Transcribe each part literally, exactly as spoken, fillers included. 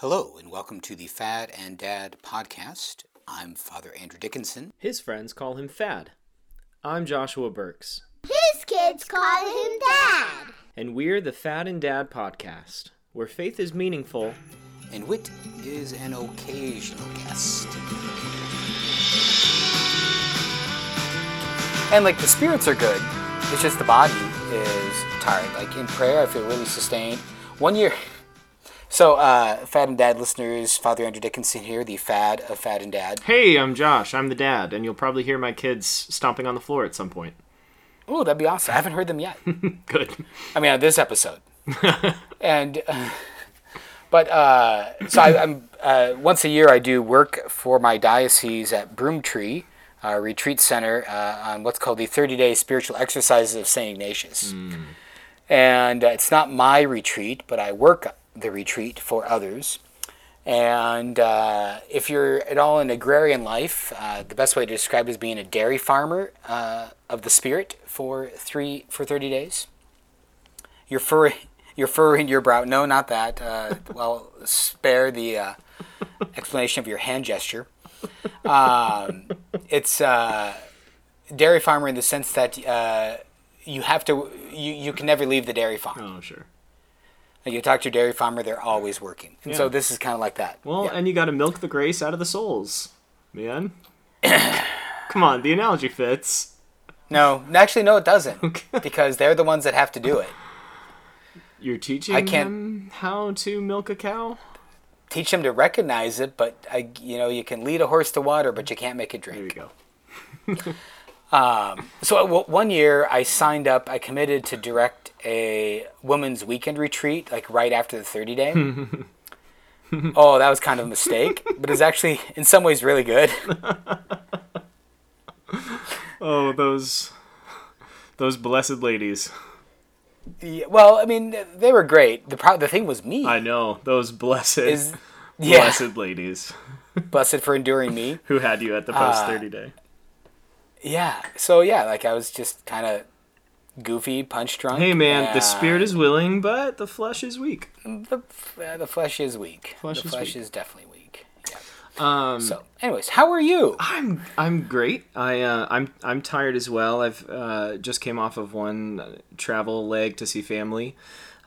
Hello, and welcome to the F A D and D A D podcast. I'm Father Andrew Dickinson. His friends call him F A D. I'm Joshua Burks. His kids call him D A D. And we're the F A D and D A D podcast, where faith is meaningful and wit is an occasional guest. And like the spirits are good, it's just the body is tired. Like in prayer, I feel really sustained. One year... So, uh, F A D and D A D listeners, Father Andrew Dickinson here, the F A D of F A D and D A D. Hey, I'm Josh. I'm the dad, and you'll probably hear my kids stomping on the floor at some point. Oh, that'd be awesome. I haven't heard them yet. Good. I mean, on this episode. and, uh, but, uh, so I, I'm, uh, once a year I do work for my diocese at Broomtree uh, Retreat Center uh, on what's called the thirty-day Spiritual Exercises of Saint Ignatius. Mm. And uh, it's not my retreat, but I work the retreat for others. And uh, if you're at all in agrarian life, uh, the best way to describe it is being a dairy farmer uh, of the spirit for three for thirty days. Your fur, your fur in your brow. No, not that. Uh, well, spare the uh, explanation of your hand gesture. Um, it's uh, dairy farmer in the sense that uh, you have to. You, you can never leave the dairy farm. Oh, sure. You talk to a dairy farmer, they're always working. And yeah. So this is kind of like that. Well, yeah. And you got to milk the grace out of the souls, man. Come on, the analogy fits. No, actually, no, it doesn't. Okay. Because they're the ones that have to do it. You're teaching I can't them how to milk a cow? Teach them to recognize it, but, I, you know, you can lead a horse to water, but you can't make it drink. There you go. Um, so one year I signed up, I committed to direct a women's weekend retreat, like right after the thirty day. Oh, that was kind of a mistake, but it's actually in some ways really good. Oh, those, those blessed ladies. Yeah, well, I mean, they were great. The pro- the thing was me. I know those blessed, Is, blessed yeah. ladies. Blessed for enduring me. Who had you at the post thirty uh, day. Yeah, so yeah, like I was just kind of goofy, punch drunk. Hey man, and... the spirit is willing, but the flesh is weak. The, uh, the flesh is weak. Flesh the is flesh weak. is definitely weak. Yeah. Um, so, anyways, how are you? I'm I'm great. I uh, I'm I'm tired as well. I've uh, just came off of one travel leg to see family,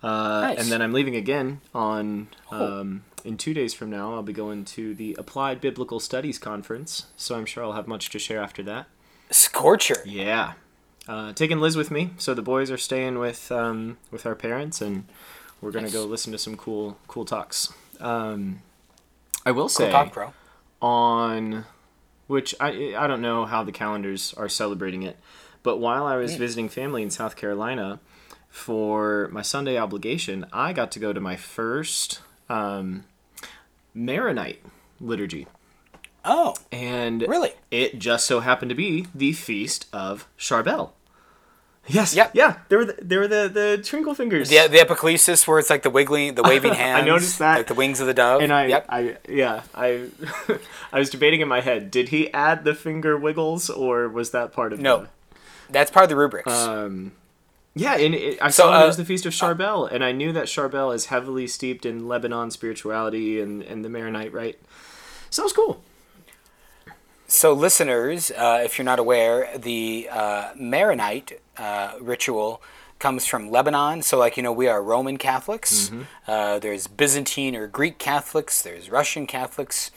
uh, nice. And then I'm leaving again on um, oh. in two days from now. I'll be going to the Applied Biblical Studies Conference, so I'm sure I'll have much to share after that. Scorcher. Yeah. Uh, taking Liz with me. So the boys are staying with um, with our parents, and we're going nice. to go listen to some cool cool talks. Um, I will say, cool talk, bro. On, which I, I don't know how the calendars are celebrating it, but while I was mm. visiting family in South Carolina for my Sunday obligation, I got to go to my first um, Maronite liturgy. Oh, and really? It just so happened to be the Feast of Charbel. Yes, yep. yeah, there were the, there were the, the trinkle fingers. The, the epiclesis, where it's like the wiggling, the waving hands. I noticed that, like the wings of the dove. And I, yep. I yeah, I, I was debating in my head: did he add the finger wiggles, or was that part of no? The... That's part of the rubrics. Um, yeah, and it, I so, saw uh, it was the Feast of Charbel, uh, and I knew that Charbel is heavily steeped in Lebanon spirituality and and the Maronite rite. So it was cool. So listeners, uh, if you're not aware, the uh, Maronite uh, ritual comes from Lebanon. So like, you know, we are Roman Catholics. Mm-hmm. Uh, there's Byzantine or Greek Catholics. There's Russian Catholics,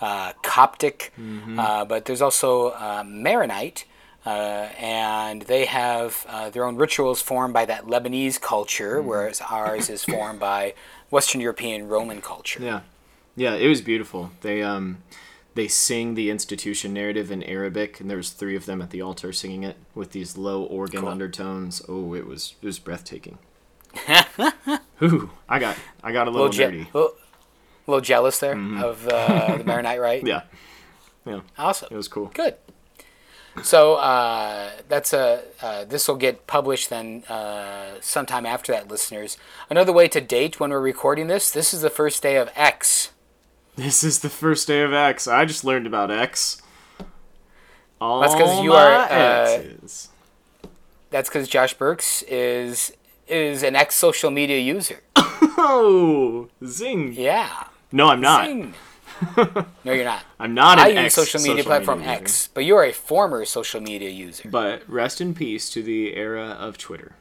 uh, Coptic. Mm-hmm. Uh, but there's also uh, Maronite. Uh, and they have uh, their own rituals formed by that Lebanese culture, mm-hmm. whereas ours is formed by Western European Roman culture. Yeah. Yeah, it was beautiful. They... Um... They sing the institution narrative in Arabic, and there was three of them at the altar singing it with these low organ cool. undertones. Oh, it was it was breathtaking. Ooh, I got I got a little, little nerdy, je- little, little jealous there mm-hmm. of uh, the Maronite rite. Yeah, yeah, awesome. It was cool. Good. So uh, that's a uh, this will get published then uh, sometime after that, listeners. Another way to date when we're recording this: this is the first day of X. This is the first day of X. I just learned about X. All that's because you are. Uh, that's because Josh Burks is is an X social media user. Oh, zing! Yeah. No, I'm not. No, you're not. I'm not an I use social media social platform media X, but you're a former social media user. But rest in peace to the era of Twitter.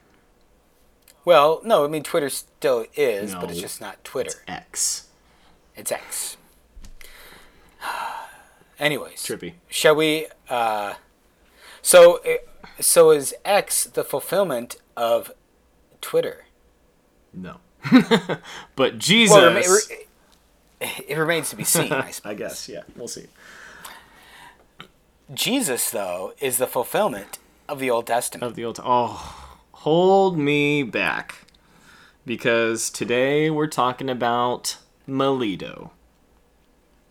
Well, no, I mean, Twitter still is, no, but it's just not Twitter. It's X. It's X. Anyways. Trippy. Shall we... Uh, so, so is X the fulfillment of Twitter? No. But Jesus... Well, it, rem- it, it remains to be seen, I suppose. I guess, yeah. We'll see. Jesus, though, is the fulfillment of the Old Testament. Of the Old... Oh... Hold me back, because today we're talking about Melito.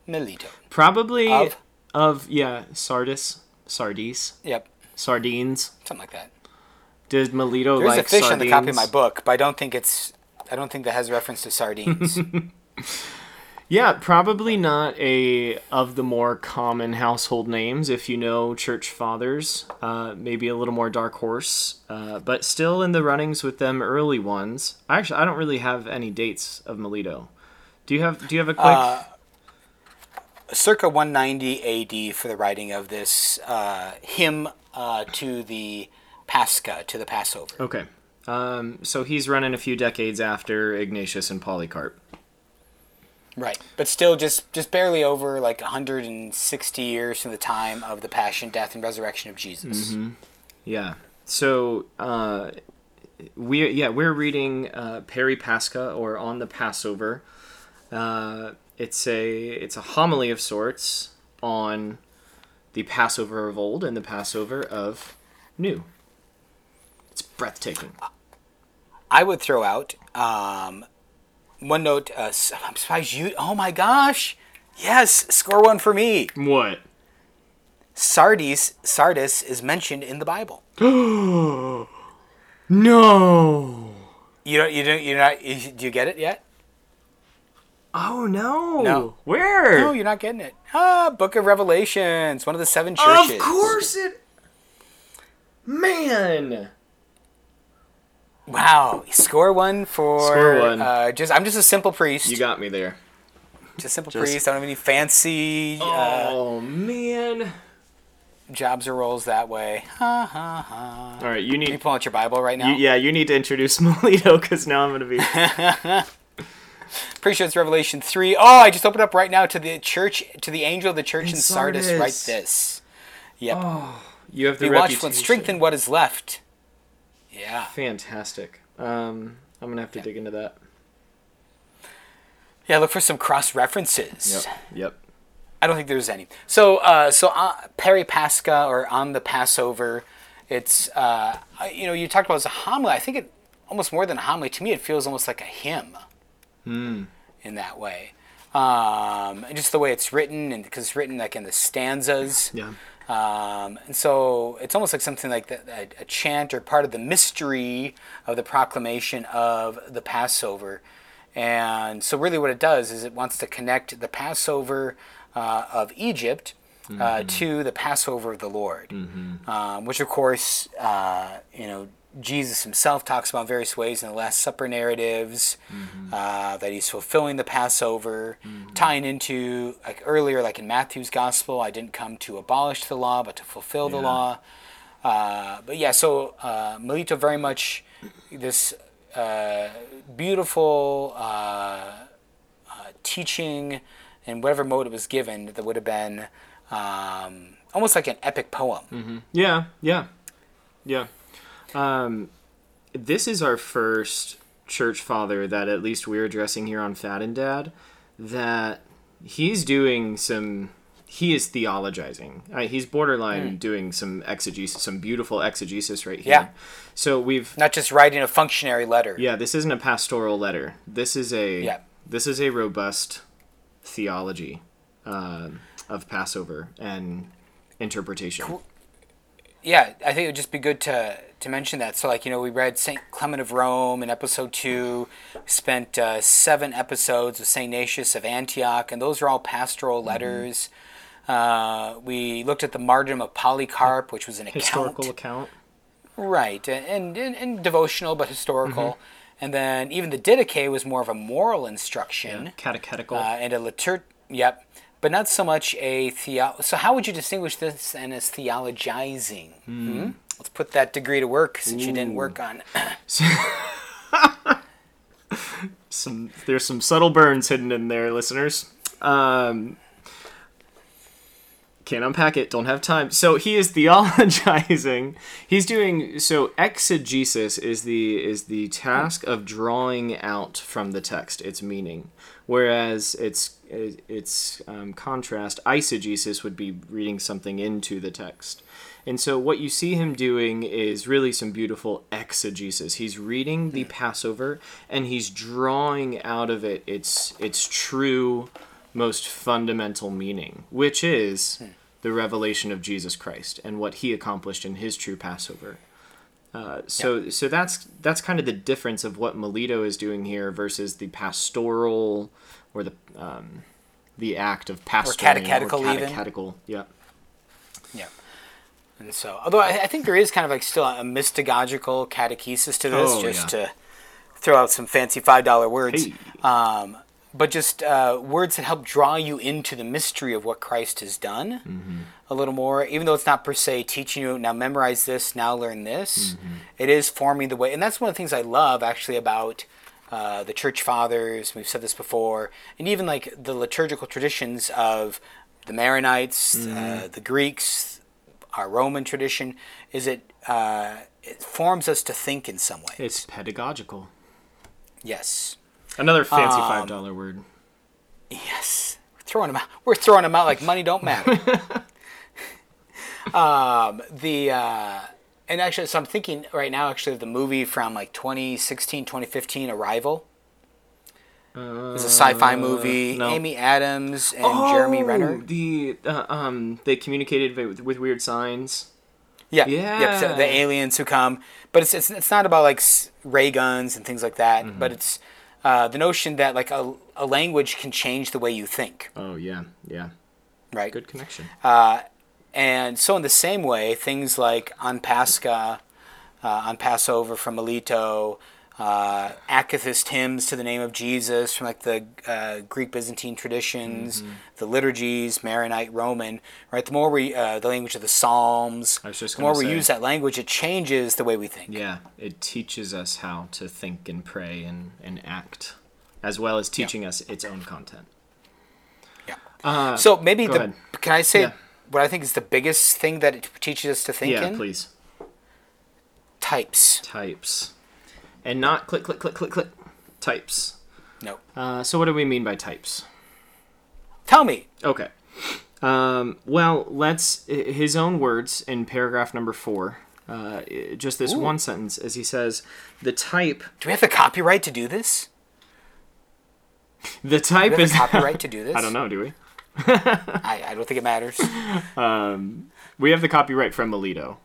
Melito. Probably of, of yeah, Sardis. Sardis. Yep. Sardines. Something like that. Did Melito There's like sardines? There's a fish on the copy of my book, but I don't think it's, I don't think that has reference to sardines. Yeah, probably not a of the more common household names, if you know church fathers, uh, maybe a little more dark horse, uh, but still in the runnings with them early ones. Actually, I don't really have any dates of Melito. Do you have? Do you have a quick? Uh, circa one ninety A D for the writing of this uh, hymn uh, to the Pascha, to the Passover. Okay, um, so he's running a few decades after Ignatius and Polycarp. Right, but still just, just barely over like one hundred sixty years from the time of the Passion, Death, and Resurrection of Jesus. Mm-hmm. Yeah, so uh, we yeah we're reading uh, Peri Pascha, or On the Passover. Uh, it's a it's a homily of sorts on the Passover of old and the Passover of new. It's breathtaking. I would throw out. Um, One note, uh, I'm surprised you... Oh my gosh! Yes! Score one for me! What? Sardis, Sardis is mentioned in the Bible. No! You don't... You don't... You're not... You, do you get it yet? Oh, no! No. Where? No, you're not getting it. Ah, Book of Revelation. It's one of the seven churches. Of course it... Man! Wow! Score one for Score one. Uh, just. I'm just a simple priest. You got me there. Just simple just, priest. I don't have any fancy. Oh uh, man! Jobs or roles that way. Ha ha ha! All right, you need. Can you pull out your Bible right now? You, yeah, you need to introduce Melito, because now I'm going to be. Pretty sure it's Revelation three. Oh, I just opened up right now to the church, to the angel of the church in, in Sardis. Sardis. Write this. Yep. Oh, you have the reputation. Be watchful and strengthen what is left. Yeah. Fantastic. Um, I'm going to have to yeah. dig into that. Yeah, look for some cross-references. Yep. Yep. I don't think there's any. So, uh, so uh, Peri Pascha, or On the Passover, it's, uh, you know, you talked about it as a homily. I think it almost more than a homily. To me, it feels almost like a hymn mm. in that way. Um, and just the way it's written, and because it's written like in the stanzas. Yeah. Um, and so it's almost like something like the, a, a chant or part of the mystery of the proclamation of the Passover. And so really what it does is it wants to connect the Passover uh, of Egypt uh, mm-hmm. to the Passover of the Lord, mm-hmm. um, which of course, uh, you know, Jesus himself talks about various ways in the Last Supper narratives, mm-hmm. uh, that he's fulfilling the Passover, mm-hmm. tying into, like earlier, like in Matthew's Gospel, I didn't come to abolish the law, but to fulfill yeah. the law. Uh, but yeah, so uh, Melito very much this uh, beautiful uh, uh, teaching, in whatever mode it was given, that would have been um, almost like an epic poem. Mm-hmm. Yeah, yeah, yeah. Um, this is our first church father that at least we're addressing here on Fad and Dad, that he's doing some, he is theologizing. Uh, he's borderline mm. doing some exegesis, some beautiful exegesis right here. Yeah. So we've... Not just writing a functionary letter. Yeah, this isn't a pastoral letter. This is a, yeah. this is a robust theology uh, of Passover and interpretation. Cool. Yeah, I think it would just be good to to mention that. So, like, you know, we read Saint Clement of Rome in episode two, spent uh, seven episodes with Saint Ignatius of Antioch, and those are all pastoral letters. Mm-hmm. Uh, we looked at the martyrdom of Polycarp, which was an account. Historical account. Right, and, and, and devotional, but historical. Mm-hmm. And then even the Didache was more of a moral instruction. Yeah, catechetical. Uh, and a liturg... Yep. But not so much a theo... So how would you distinguish this and as theologizing? Mm. Hmm? Let's put that degree to work since Ooh. you didn't work on... some There's some subtle burns hidden in there, listeners. Um, can't unpack it. Don't have time. So he is theologizing. He's doing... So exegesis is the is the task of drawing out from the text its meaning, whereas it's... Its um, contrast, eisegesis, would be reading something into the text. And so what you see him doing is really some beautiful exegesis. He's reading the Passover, and he's drawing out of it its its true, most fundamental meaning, which is the revelation of Jesus Christ and what he accomplished in his true Passover. Uh, so yep. so that's that's kind of the difference of what Melito is doing here versus the pastoral... Or the um, the act of pastoring. Or catechetical, or catechetical even. Yeah. Yeah. And so, although I, I think there is kind of like still a mystagogical catechesis to this, oh, just yeah. to throw out some fancy five dollar words. Hey. Um, but just uh, words that help draw you into the mystery of what Christ has done mm-hmm. a little more. Even though it's not per se teaching you, now memorize this, now learn this. Mm-hmm. It is forming the way. And that's one of the things I love actually about... Uh, the Church Fathers, we've said this before, and even like the liturgical traditions of the Maronites, mm-hmm. uh, the Greeks, our Roman tradition, is it, uh, it forms us to think in some way. It's pedagogical. Yes. Another fancy um, five dollar word. Yes. We're throwing them out. We're throwing them out like money don't matter. um, the... Uh, And actually, so I'm thinking right now, actually, of the movie from like twenty sixteen, twenty fifteen, Arrival. Uh, it's a sci-fi movie. No. Amy Adams and oh, Jeremy Renner. The uh, um, they communicated with, with weird signs. Yeah, yeah. Yep, so the aliens who come, but it's it's it's not about like ray guns and things like that. Mm-hmm. But it's uh, the notion that like a a language can change the way you think. Oh yeah, yeah. Right. Good connection. Uh, And so in the same way, things like On Pascha, uh, On Passover from Melito, uh, acathist hymns to the name of Jesus from like the uh, Greek Byzantine traditions, mm-hmm. the liturgies, Maronite, Roman, right? The more we, uh, the language of the Psalms, I was just the more say, we use that language, it changes the way we think. Yeah, it teaches us how to think and pray and, and act, as well as teaching yeah. us its own content. Yeah. Uh, so maybe, the ahead. Can I say... Yeah. What I think is the biggest thing that it teaches us to think yeah, in. Yeah, please. Types. Types. And not click, click, click, click, click. Types. No. Uh, so what do we mean by types? Tell me. Okay. Um, well, let's... His own words in paragraph number four. Uh, just this Ooh. one sentence as he says, the type... Do we have the copyright to do this? The type is... Do we have is... the copyright to do this? I don't know, do we? I, I don't think it matters. Um, we have the copyright from Melito.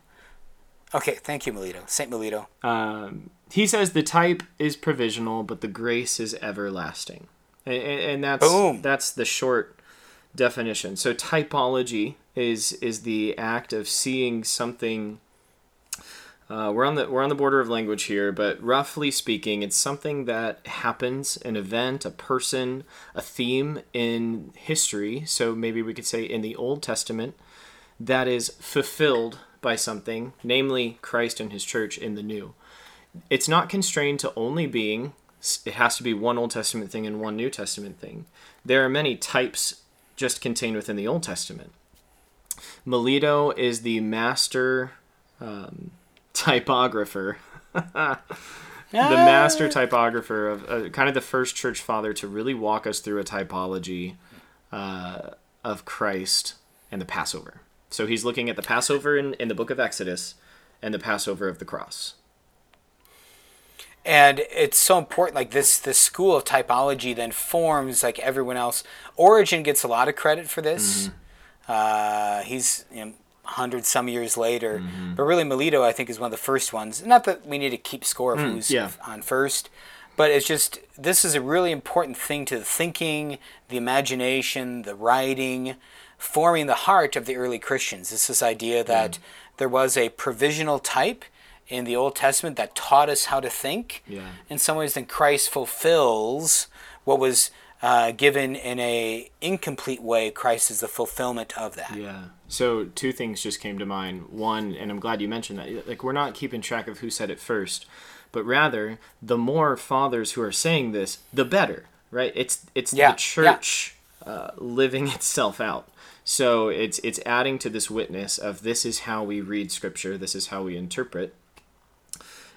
Okay, thank you, Melito. Saint Melito. Um, he says the type is provisional, but the grace is everlasting. And, and that's Boom. that's the short definition. So typology is is the act of seeing something. Uh, we're on the we're on the border of language here, but roughly speaking, it's something that happens, an event, a person, a theme in history. So maybe we could say in the Old Testament, that is fulfilled by something, namely Christ and his church in the New. It's not constrained to only being, it has to be one Old Testament thing and one New Testament thing. There are many types just contained within the Old Testament. Melito is the master... Um, typographer, the master typographer of uh, kind of the first church father to really walk us through a typology uh, of Christ and the Passover. So he's looking at the Passover in, in the book of Exodus and the Passover of the cross. And it's so important, like this this school of typology then forms like everyone else. Origen gets a lot of credit for this. Mm-hmm. Uh, he's, you know, hundred some years later, mm-hmm. but really Melito I think is one of the first ones. Not that we need to keep score of mm, who's yeah. on first, but it's just this is a really important thing to the thinking, the imagination, the writing, forming the heart of the early Christians. It's this idea that mm. there was a provisional type in the Old Testament that taught us how to think. Yeah. In some ways, then Christ fulfills what was uh, given in a incomplete way. Christ is the fulfillment of that. Yeah. So two things just came to mind. One, and I'm glad you mentioned that, like, we're not keeping track of who said it first, but rather the more fathers who are saying this, the better, right? It's it's yeah. the church yeah. uh, living itself out. So it's it's adding to this witness of this is how we read Scripture, this is how we interpret.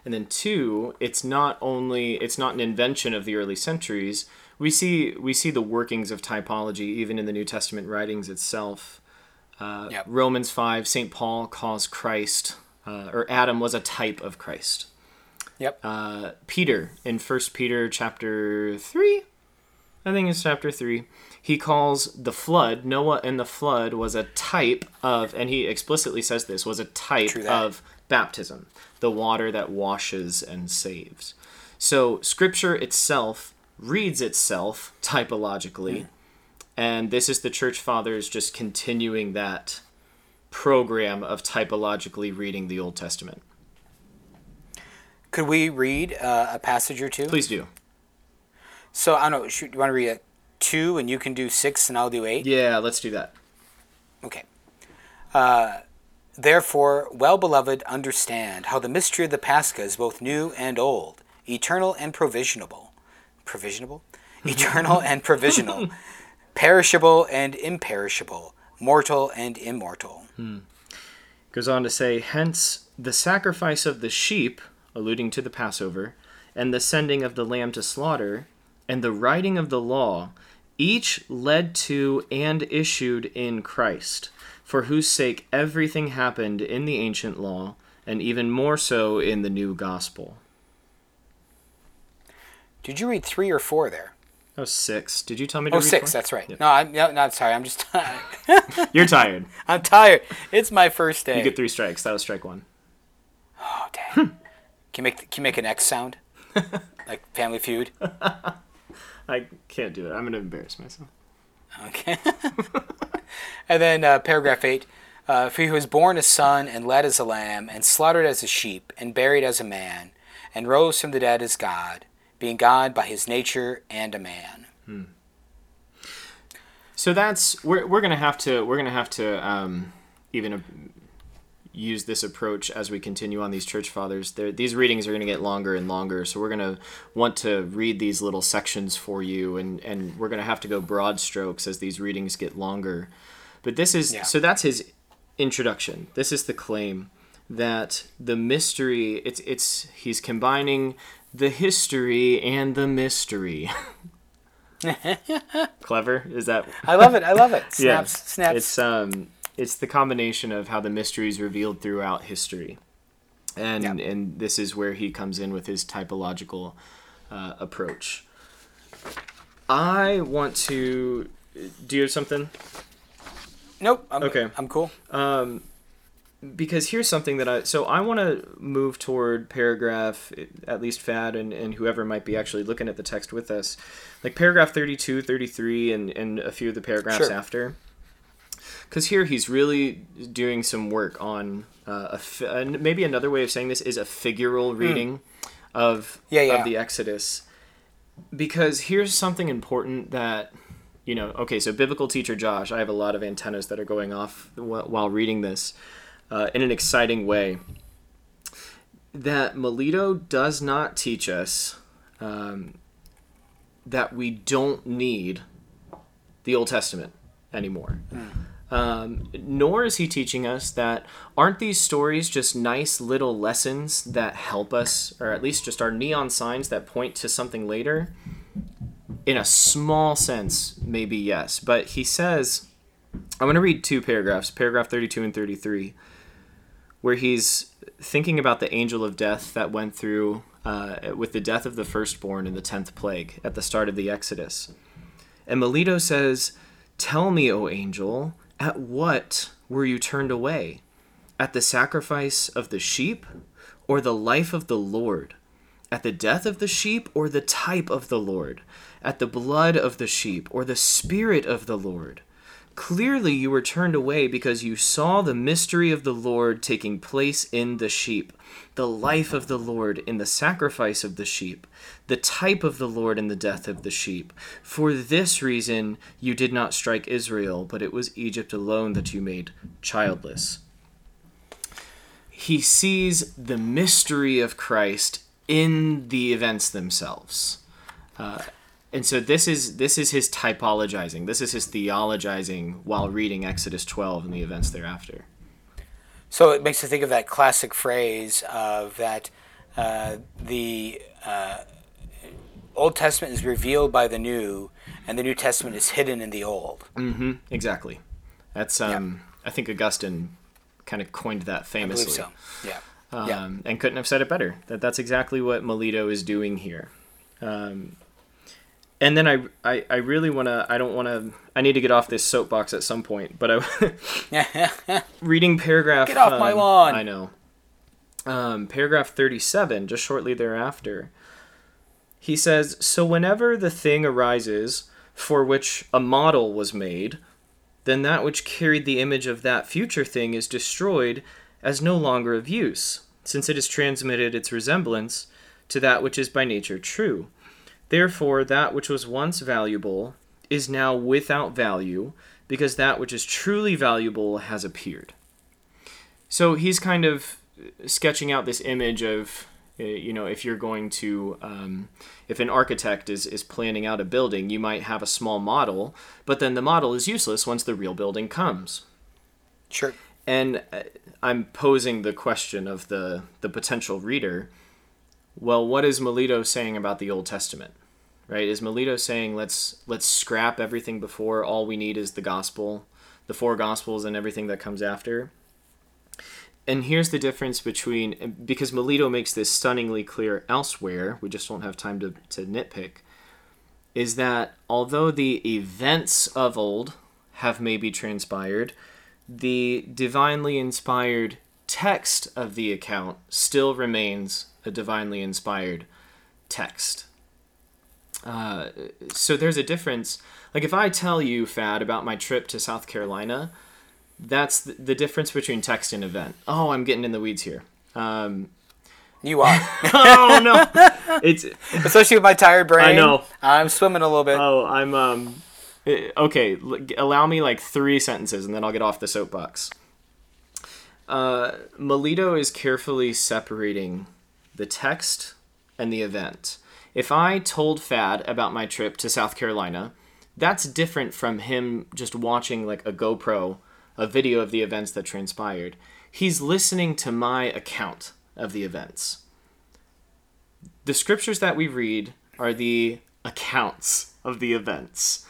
And then two, it's not only it's not an invention of the early centuries. We see we see the workings of typology even in the New Testament writings itself. Uh, yep. Romans five, Saint Paul calls Christ, uh, or Adam was a type of Christ. Yep. Uh, Peter in First Peter chapter three. I think it's chapter three. He calls the flood, Noah and the flood was a type of, and he explicitly says this, was a type of baptism, the water that washes and saves. So Scripture itself reads itself typologically, mm. and this is the Church Fathers just continuing that program of typologically reading the Old Testament. Could we read uh, a passage or two? Please do. So, I don't know, shoot, you want to read it? Two, and you can do six, and I'll do eight? Yeah, let's do that. Okay. Uh, Therefore, well-beloved, understand how the mystery of the Pascha is both new and old, eternal and provisionable. Provisionable? Eternal and provisional. Perishable and imperishable. Mortal and immortal. Hmm. Goes on to say, hence, the sacrifice of the sheep, alluding to the Passover, and the sending of the lamb to slaughter, and the writing of the law, each led to and issued in Christ, for whose sake everything happened in the ancient law, and even more so in the new gospel. Did you read three or four there? Oh, six. Did you tell me to oh, read six, four? Oh, six, that's right. Yeah. No, I'm no, not sorry. I'm just tired. You're tired. I'm tired. It's my first day. You get three strikes. That was strike one. Oh, dang. Hmm. Can you make, can you make an X sound? Like Family Feud? I can't do it. I'm going to embarrass myself. Okay. And then uh, paragraph eight. Uh, For he was born a son and led as a lamb and slaughtered as a sheep and buried as a man and rose from the dead as God, being God by his nature and a man. Hmm. So that's we're we're going to have to we're going to have to um, even a, use this approach as we continue on these Church Fathers. They're, these readings are going to get longer and longer, so we're going to want to read these little sections for you, and, and we're going to have to go broad strokes as these readings get longer. But this is, yeah. so that's his introduction. This is the claim that the mystery, it's it's he's combining the history and the mystery. Clever, is that? I love it, I love it. Snaps, yeah. snaps. It's, um... It's the combination of how the mystery is revealed throughout history. And yep. and this is where he comes in with his typological uh, approach. I want to... Do you have something? Nope. I'm, okay. I'm cool. Um, because here's something that I... So I want to move toward paragraph, at least F A D and, and whoever might be actually looking at the text with us. Like paragraph thirty-two, thirty-three, and, and a few of the paragraphs sure. after. Because here he's really doing some work on uh, a fi- maybe another way of saying this is a figural reading mm. of yeah, yeah. of the Exodus. Because here's something important that, you know, okay, so biblical teacher Josh, I have a lot of antennas that are going off w- while reading this uh, in an exciting way. That Melito does not teach us um, that we don't need the Old Testament anymore. Mm. Um, nor is he teaching us that aren't these stories just nice little lessons that help us, or at least just our neon signs that point to something later? In a small sense, maybe yes. But he says, I'm going to read two paragraphs, paragraph thirty-two and thirty-three, where he's thinking about the angel of death that went through uh, with the death of the firstborn in the tenth plague at the start of the Exodus. And Melito says, "Tell me, O angel, at what were you turned away? At the sacrifice of the sheep or the life of the Lord? At the death of the sheep or the type of the Lord? At the blood of the sheep or the spirit of the Lord? Clearly you were turned away because you saw the mystery of the Lord taking place in the sheep, the life of the Lord in the sacrifice of the sheep, the type of the Lord in the death of the sheep. For this reason you did not strike Israel, but it was Egypt alone that you made childless. He sees the mystery of Christ in the events themselves. Uh, And so this is this is his typologizing. This is his theologizing while reading Exodus twelve and the events thereafter. So it makes me think of that classic phrase of that uh, the uh, Old Testament is revealed by the New, and the New Testament is hidden in the Old. Mm-hmm. Exactly. That's um. Yeah. I think Augustine kind of coined that famously. I believe so. Yeah. Um, yeah. And couldn't have said it better. That that's exactly what Melito is doing here. Um. And then I, I, I really want to, I don't want to, I need to get off this soapbox at some point, but I, reading paragraph. Get off um, my lawn. I know. Um, paragraph thirty-seven, just shortly thereafter, he says, so whenever the thing arises for which a model was made, then that which carried the image of that future thing is destroyed as no longer of use, since it has transmitted its resemblance to that which is by nature true. Therefore, that which was once valuable is now without value, because that which is truly valuable has appeared. So he's kind of sketching out this image of, you know, if you're going to, um, if an architect is, is planning out a building, you might have a small model, but then the model is useless once the real building comes. Sure. And I'm posing the question of the, the potential reader, well, what is Melito saying about the Old Testament? Right? Is Melito saying let's let's scrap everything before, all we need is the gospel, the four gospels and everything that comes after? And here's the difference between, because Melito makes this stunningly clear elsewhere, we just don't have time to, to nitpick, is that although the events of old have maybe transpired, the divinely inspired text of the account still remains a divinely inspired text. Uh, so there's a difference. Like if I tell you, F A D, about my trip to South Carolina, that's the, the difference between text and event. Oh, I'm getting in the weeds here. Um, you are. Oh, no. It's especially with my tired brain. I know. I'm swimming a little bit. Oh, I'm... Um, okay, allow me like three sentences and then I'll get off the soapbox. Uh, Melito is carefully separating the text and the event. If I told F A D about my trip to South Carolina, that's different from him just watching like a GoPro, a video of the events that transpired. He's listening to my account of the events. The scriptures that we read are the accounts of the events.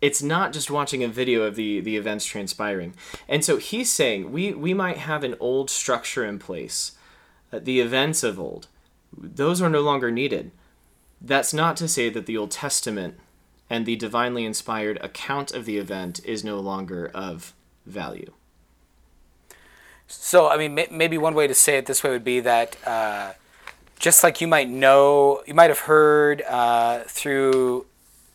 It's not just watching a video of the, the events transpiring. And so he's saying we, we might have an old structure in place, the events of old, those are no longer needed. That's not to say that the Old Testament and the divinely inspired account of the event is no longer of value. So, I mean, maybe one way to say it this way would be that uh, just like you might know, you might have heard uh, through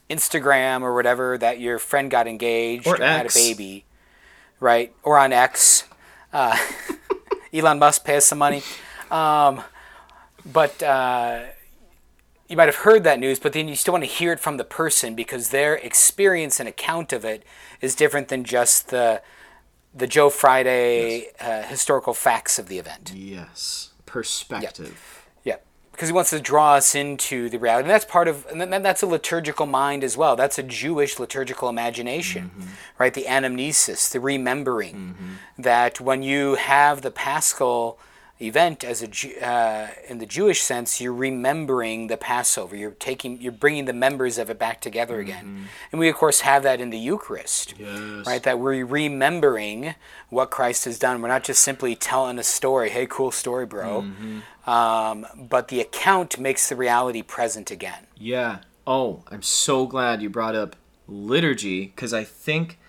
Instagram or whatever that your friend got engaged or, or had a baby, right? Or on X. Uh, Elon Musk, pay us some money. Um, but uh, you might have heard that news, but then you still want to hear it from the person because their experience and account of it is different than just the the Joe Friday yes. uh, historical facts of the event. Yes, perspective. Yeah, yep. Because he wants to draw us into the reality. And that's part of, and then that's a liturgical mind as well. That's a Jewish liturgical imagination, mm-hmm. right? The anamnesis, the remembering, mm-hmm. that when you have the Paschal event as a uh, in the Jewish sense, you're remembering the Passover. You're taking, you're bringing the members of it back together mm-hmm. again, and we of course have that in the Eucharist, yes. right? That we're remembering what Christ has done. We're not just simply telling a story. Hey, cool story, bro. Mm-hmm. Um, but the account makes the reality present again. Yeah. Oh, I'm so glad you brought up liturgy because I think.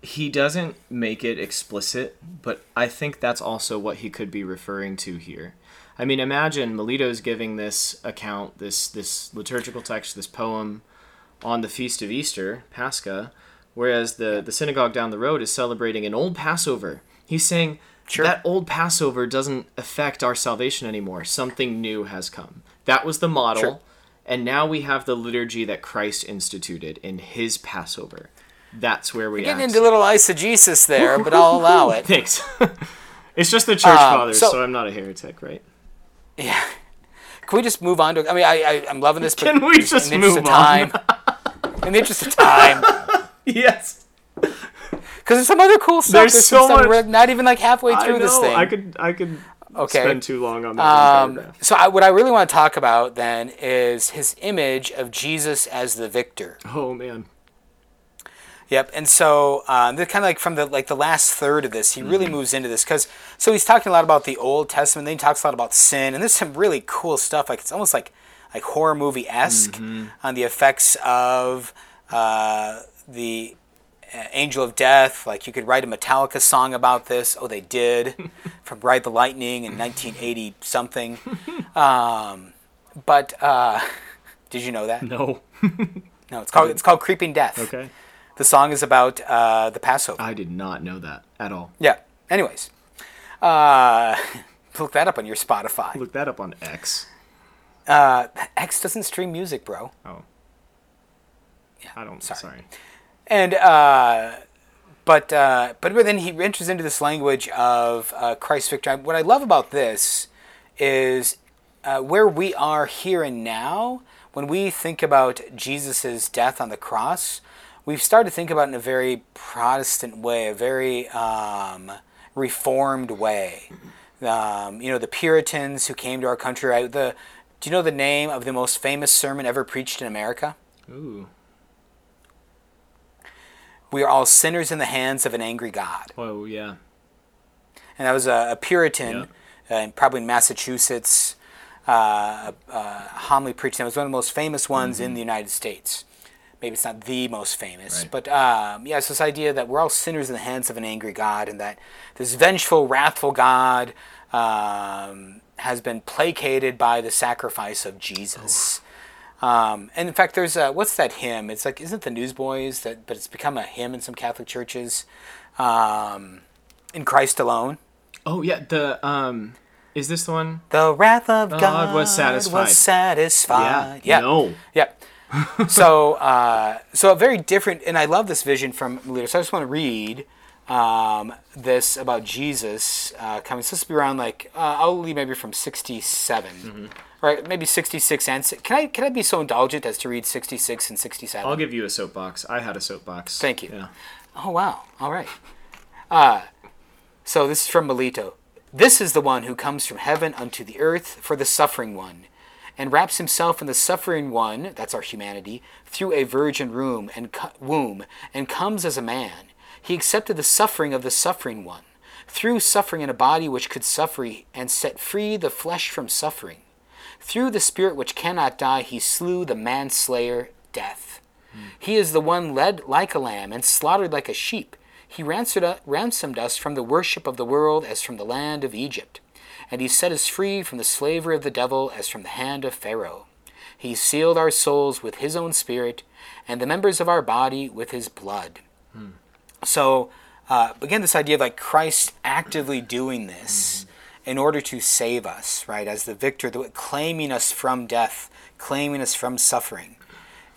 He doesn't make it explicit, but I think that's also what he could be referring to here. I mean, imagine Melito's giving this account, this this liturgical text, this poem on the Feast of Easter, Pascha, whereas the, the synagogue down the road is celebrating an old Passover. He's saying sure. that old Passover doesn't affect our salvation anymore. Something new has come. That was the model, sure. and now we have the liturgy that Christ instituted in his Passover. That's where we are. Getting into a little eisegesis there, but I'll allow it. Thanks. It's just the Church um, Fathers, so, so I'm not a heretic, right? Yeah. Can we just move on to? I mean, I, I I'm loving this. But Can we just in the move of time, on? In the interest of time. Yes. Because there's some other cool stuff. There's, there's so some much. Stuff we're not even like halfway through I know, this thing. I could I could okay. spend too long on that. Um, one so I, what I really want to talk about then is his image of Jesus as the victor. Oh man. Yep, and so um, they're kind of like from the like the last third of this, he really mm-hmm. moves into this because so he's talking a lot about the Old Testament. Then he talks a lot about sin, and there's some really cool stuff. Like it's almost like like horror movie esque mm-hmm. on the effects of uh, the uh, angel of death. Like you could write a Metallica song about this. Oh, they did from Ride the Lightning in nineteen eighty something. Um, but uh, did you know that? No, no. It's called it's called Creeping Death. Okay. The song is about uh, the Passover. I did not know that at all. Yeah. Anyways, uh, look that up on your Spotify. Look that up on X. Uh, X doesn't stream music, bro. Oh. Yeah. I don't. Sorry. sorry. And uh, but uh, but then he enters into this language of uh, Christ's victory. What I love about this is uh, where we are here and now when we think about Jesus' death on the cross. We've started to think about it in a very Protestant way, a very um, reformed way. Um, you know, the Puritans who came to our country. Right? The, do you know the name of the most famous sermon ever preached in America? Ooh. We are all sinners in the hands of an angry God. Oh, yeah. And that was a, a Puritan, yeah. uh, probably in Massachusetts, uh, uh, homily preached. That was one of the most famous ones mm-hmm. in the United States. Maybe it's not the most famous, right. but um, yeah, it's this idea that we're all sinners in the hands of an angry God and that this vengeful, wrathful God um, has been placated by the sacrifice of Jesus. Um, and in fact, there's a, what's that hymn? It's like, isn't it the Newsboys? That, but it's become a hymn in some Catholic churches. Um, in Christ Alone. Oh, yeah. The... Um... Is this the one? The wrath of God, God was satisfied. Was satisfied. Yeah. Yep. No. Yeah. so, uh, so a very different, and I love this vision from Melito. So I just want to read um, this about Jesus uh, coming. So this will be around like uh, I'll leave maybe from sixty-seven, mm-hmm. right? Maybe sixty-six and can I can I be so indulgent as to read sixty-six and sixty-seven? I'll give you a soapbox. I had a soapbox. Thank you. Yeah. Oh wow! All right. Uh, so this is from Melito. This is the one who comes from heaven unto the earth for the suffering one, and wraps himself in the suffering one, that's our humanity, through a virgin womb and, co- womb, and comes as a man. He accepted the suffering of the suffering one, through suffering in a body which could suffer, and set free the flesh from suffering. Through the spirit which cannot die, he slew the manslayer, death. Mm. He is the one led like a lamb and slaughtered like a sheep. He ransomed us from the worship of the world as from the land of Egypt. And he set us free from the slavery of the devil as from the hand of Pharaoh. He sealed our souls with his own spirit and the members of our body with his blood. Hmm. So, uh, again, this idea of like Christ actively doing this mm-hmm. in order to save us, right? As the victor, the, claiming us from death, claiming us from suffering.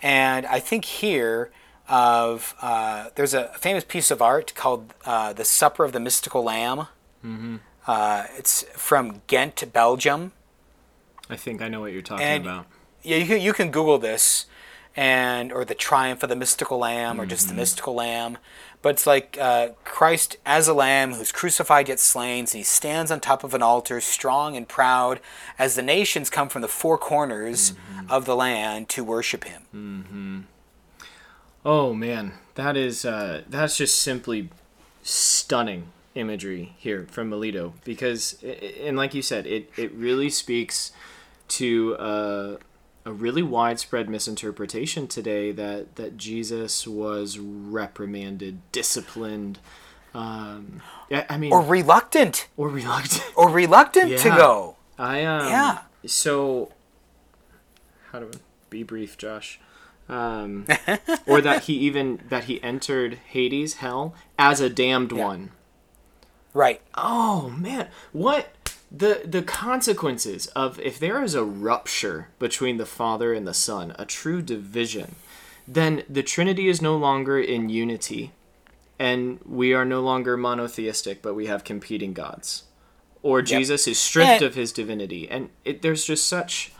And I think here of, uh, there's a famous piece of art called uh, The Supper of the Mystical Lamb. Mm-hmm. Uh, it's from Ghent, Belgium. I think I know what you're talking and, about. Yeah, you can, you can Google this, and or the Triumph of the Mystical Lamb, or mm-hmm. just the Mystical Lamb. But it's like uh, Christ as a lamb who's crucified yet slain, and he stands on top of an altar, strong and proud, as the nations come from the four corners mm-hmm. of the land to worship him. Mm-hmm. Oh man, that is uh, that's just simply stunning imagery here from Melito, because and like you said, it, it really speaks to a, a really widespread misinterpretation today that that Jesus was reprimanded, disciplined, um, I mean, or reluctant, or reluctant, or reluctant yeah. to go. I um, yeah. So how do I be brief, Josh? um, or that he even that he entered Hades, hell, as a damned yeah. one. Right. Oh man, what the the consequences of if there is a rupture between the Father and the Son, a true division, then the Trinity is no longer in unity, and we are no longer monotheistic, but we have competing gods. Or yep. Jesus is stripped and, of his divinity, and it, there's just such.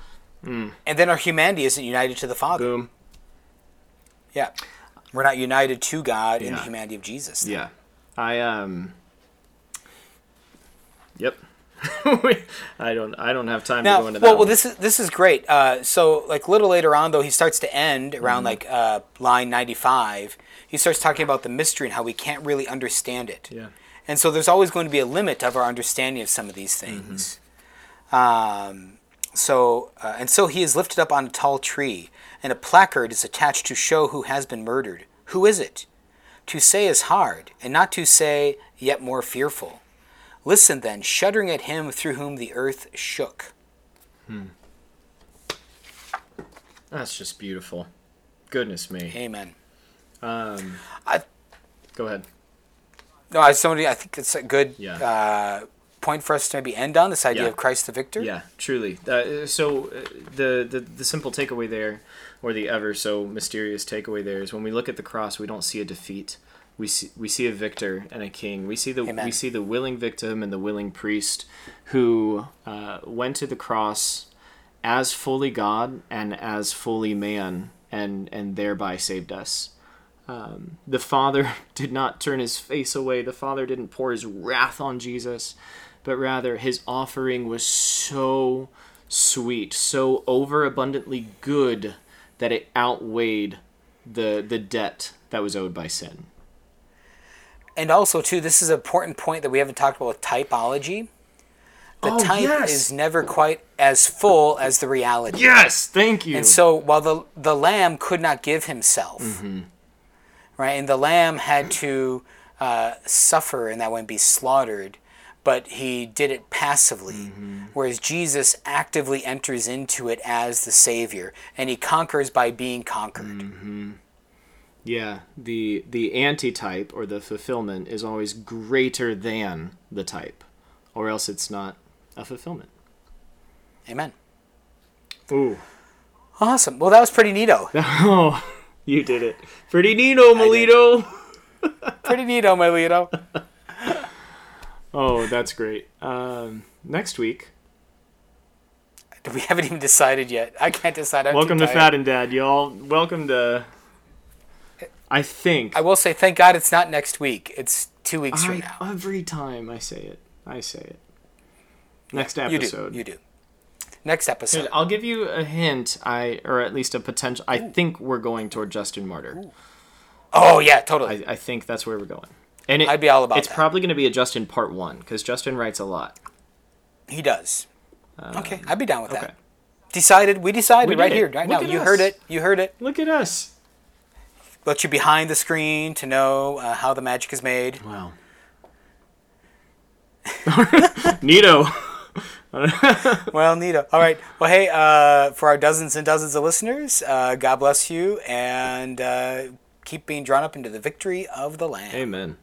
Mm. And then our humanity isn't united to the Father. Boom. Yeah, we're not united to God yeah. in the humanity of Jesus. Then. Yeah, I um. Yep. I don't. I don't have time now, to go into well, that. Well, well, this is this is great. Uh, so, like a little later on, though, he starts to end around mm-hmm. like uh, line ninety-five. He starts talking about the mystery and how we can't really understand it. Yeah. And so there's always going to be a limit of our understanding of some of these things. Mm-hmm. Um, so uh, and so he is lifted up on a tall tree, and a placard is attached to show who has been murdered. Who is it? To say is hard, and not to say yet more fearful. Listen then, shuddering at him through whom the earth shook. Hmm. That's just beautiful. Goodness me. Amen. Um, I, go ahead. No, I somebody. I think it's a good yeah. uh, point for us to maybe end on this idea yeah. of Christ the Victor. Yeah, truly. Uh, so uh, the, the the simple takeaway there, or the ever so mysterious takeaway there, is when we look at the cross, we don't see a defeat. We see we see a victor and a king. We see the Amen. we see the willing victim and the willing priest who uh, went to the cross as fully God and as fully man, and and thereby saved us. Um, the Father did not turn his face away. The Father didn't pour his wrath on Jesus, but rather his offering was so sweet, so overabundantly good that it outweighed the the debt that was owed by sin. And also, too, this is an important point that we haven't talked about with typology. The oh, type yes. is never quite as full as the reality. Yes, thank you. And so while the the lamb could not give himself, mm-hmm. right? And the lamb had to uh, suffer in that way and be slaughtered, but he did it passively, mm-hmm. whereas Jesus actively enters into it as the Savior, and he conquers by being conquered. Mm-hmm. Yeah, the the antitype, or the fulfillment, is always greater than the type, or else it's not a fulfillment. Amen. Ooh. Awesome. Well, that was pretty neato. Oh. You did it. Pretty neato, Melito. Pretty neato, Melito. Oh, that's great. Um, next week. We haven't even decided yet. I can't decide. I'm welcome to Fat and Dad, y'all. Welcome to... I think... I will say, thank God it's not next week. It's two weeks I, from now. Every time I say it. I say it. Next yeah, episode. You do. You do. Next episode. I'll give you a hint, I or at least a potential... I Ooh. think we're going toward Justin Martyr. Ooh. Oh, yeah, totally. I, I think that's where we're going. And it, I'd be all about it's that. It's probably going to be a Justin part one, because Justin writes a lot. He does. Um, okay, I'd be down with okay. that. Decided. We decided we right it. here, right Look now. You us. heard it. You heard it. Look at us. Let you behind the screen to know uh, how the magic is made. Wow. Neato. Well, neato. All right. Well, hey, uh, for our dozens and dozens of listeners, uh, God bless you, and uh, keep being drawn up into the victory of the Lamb. Amen.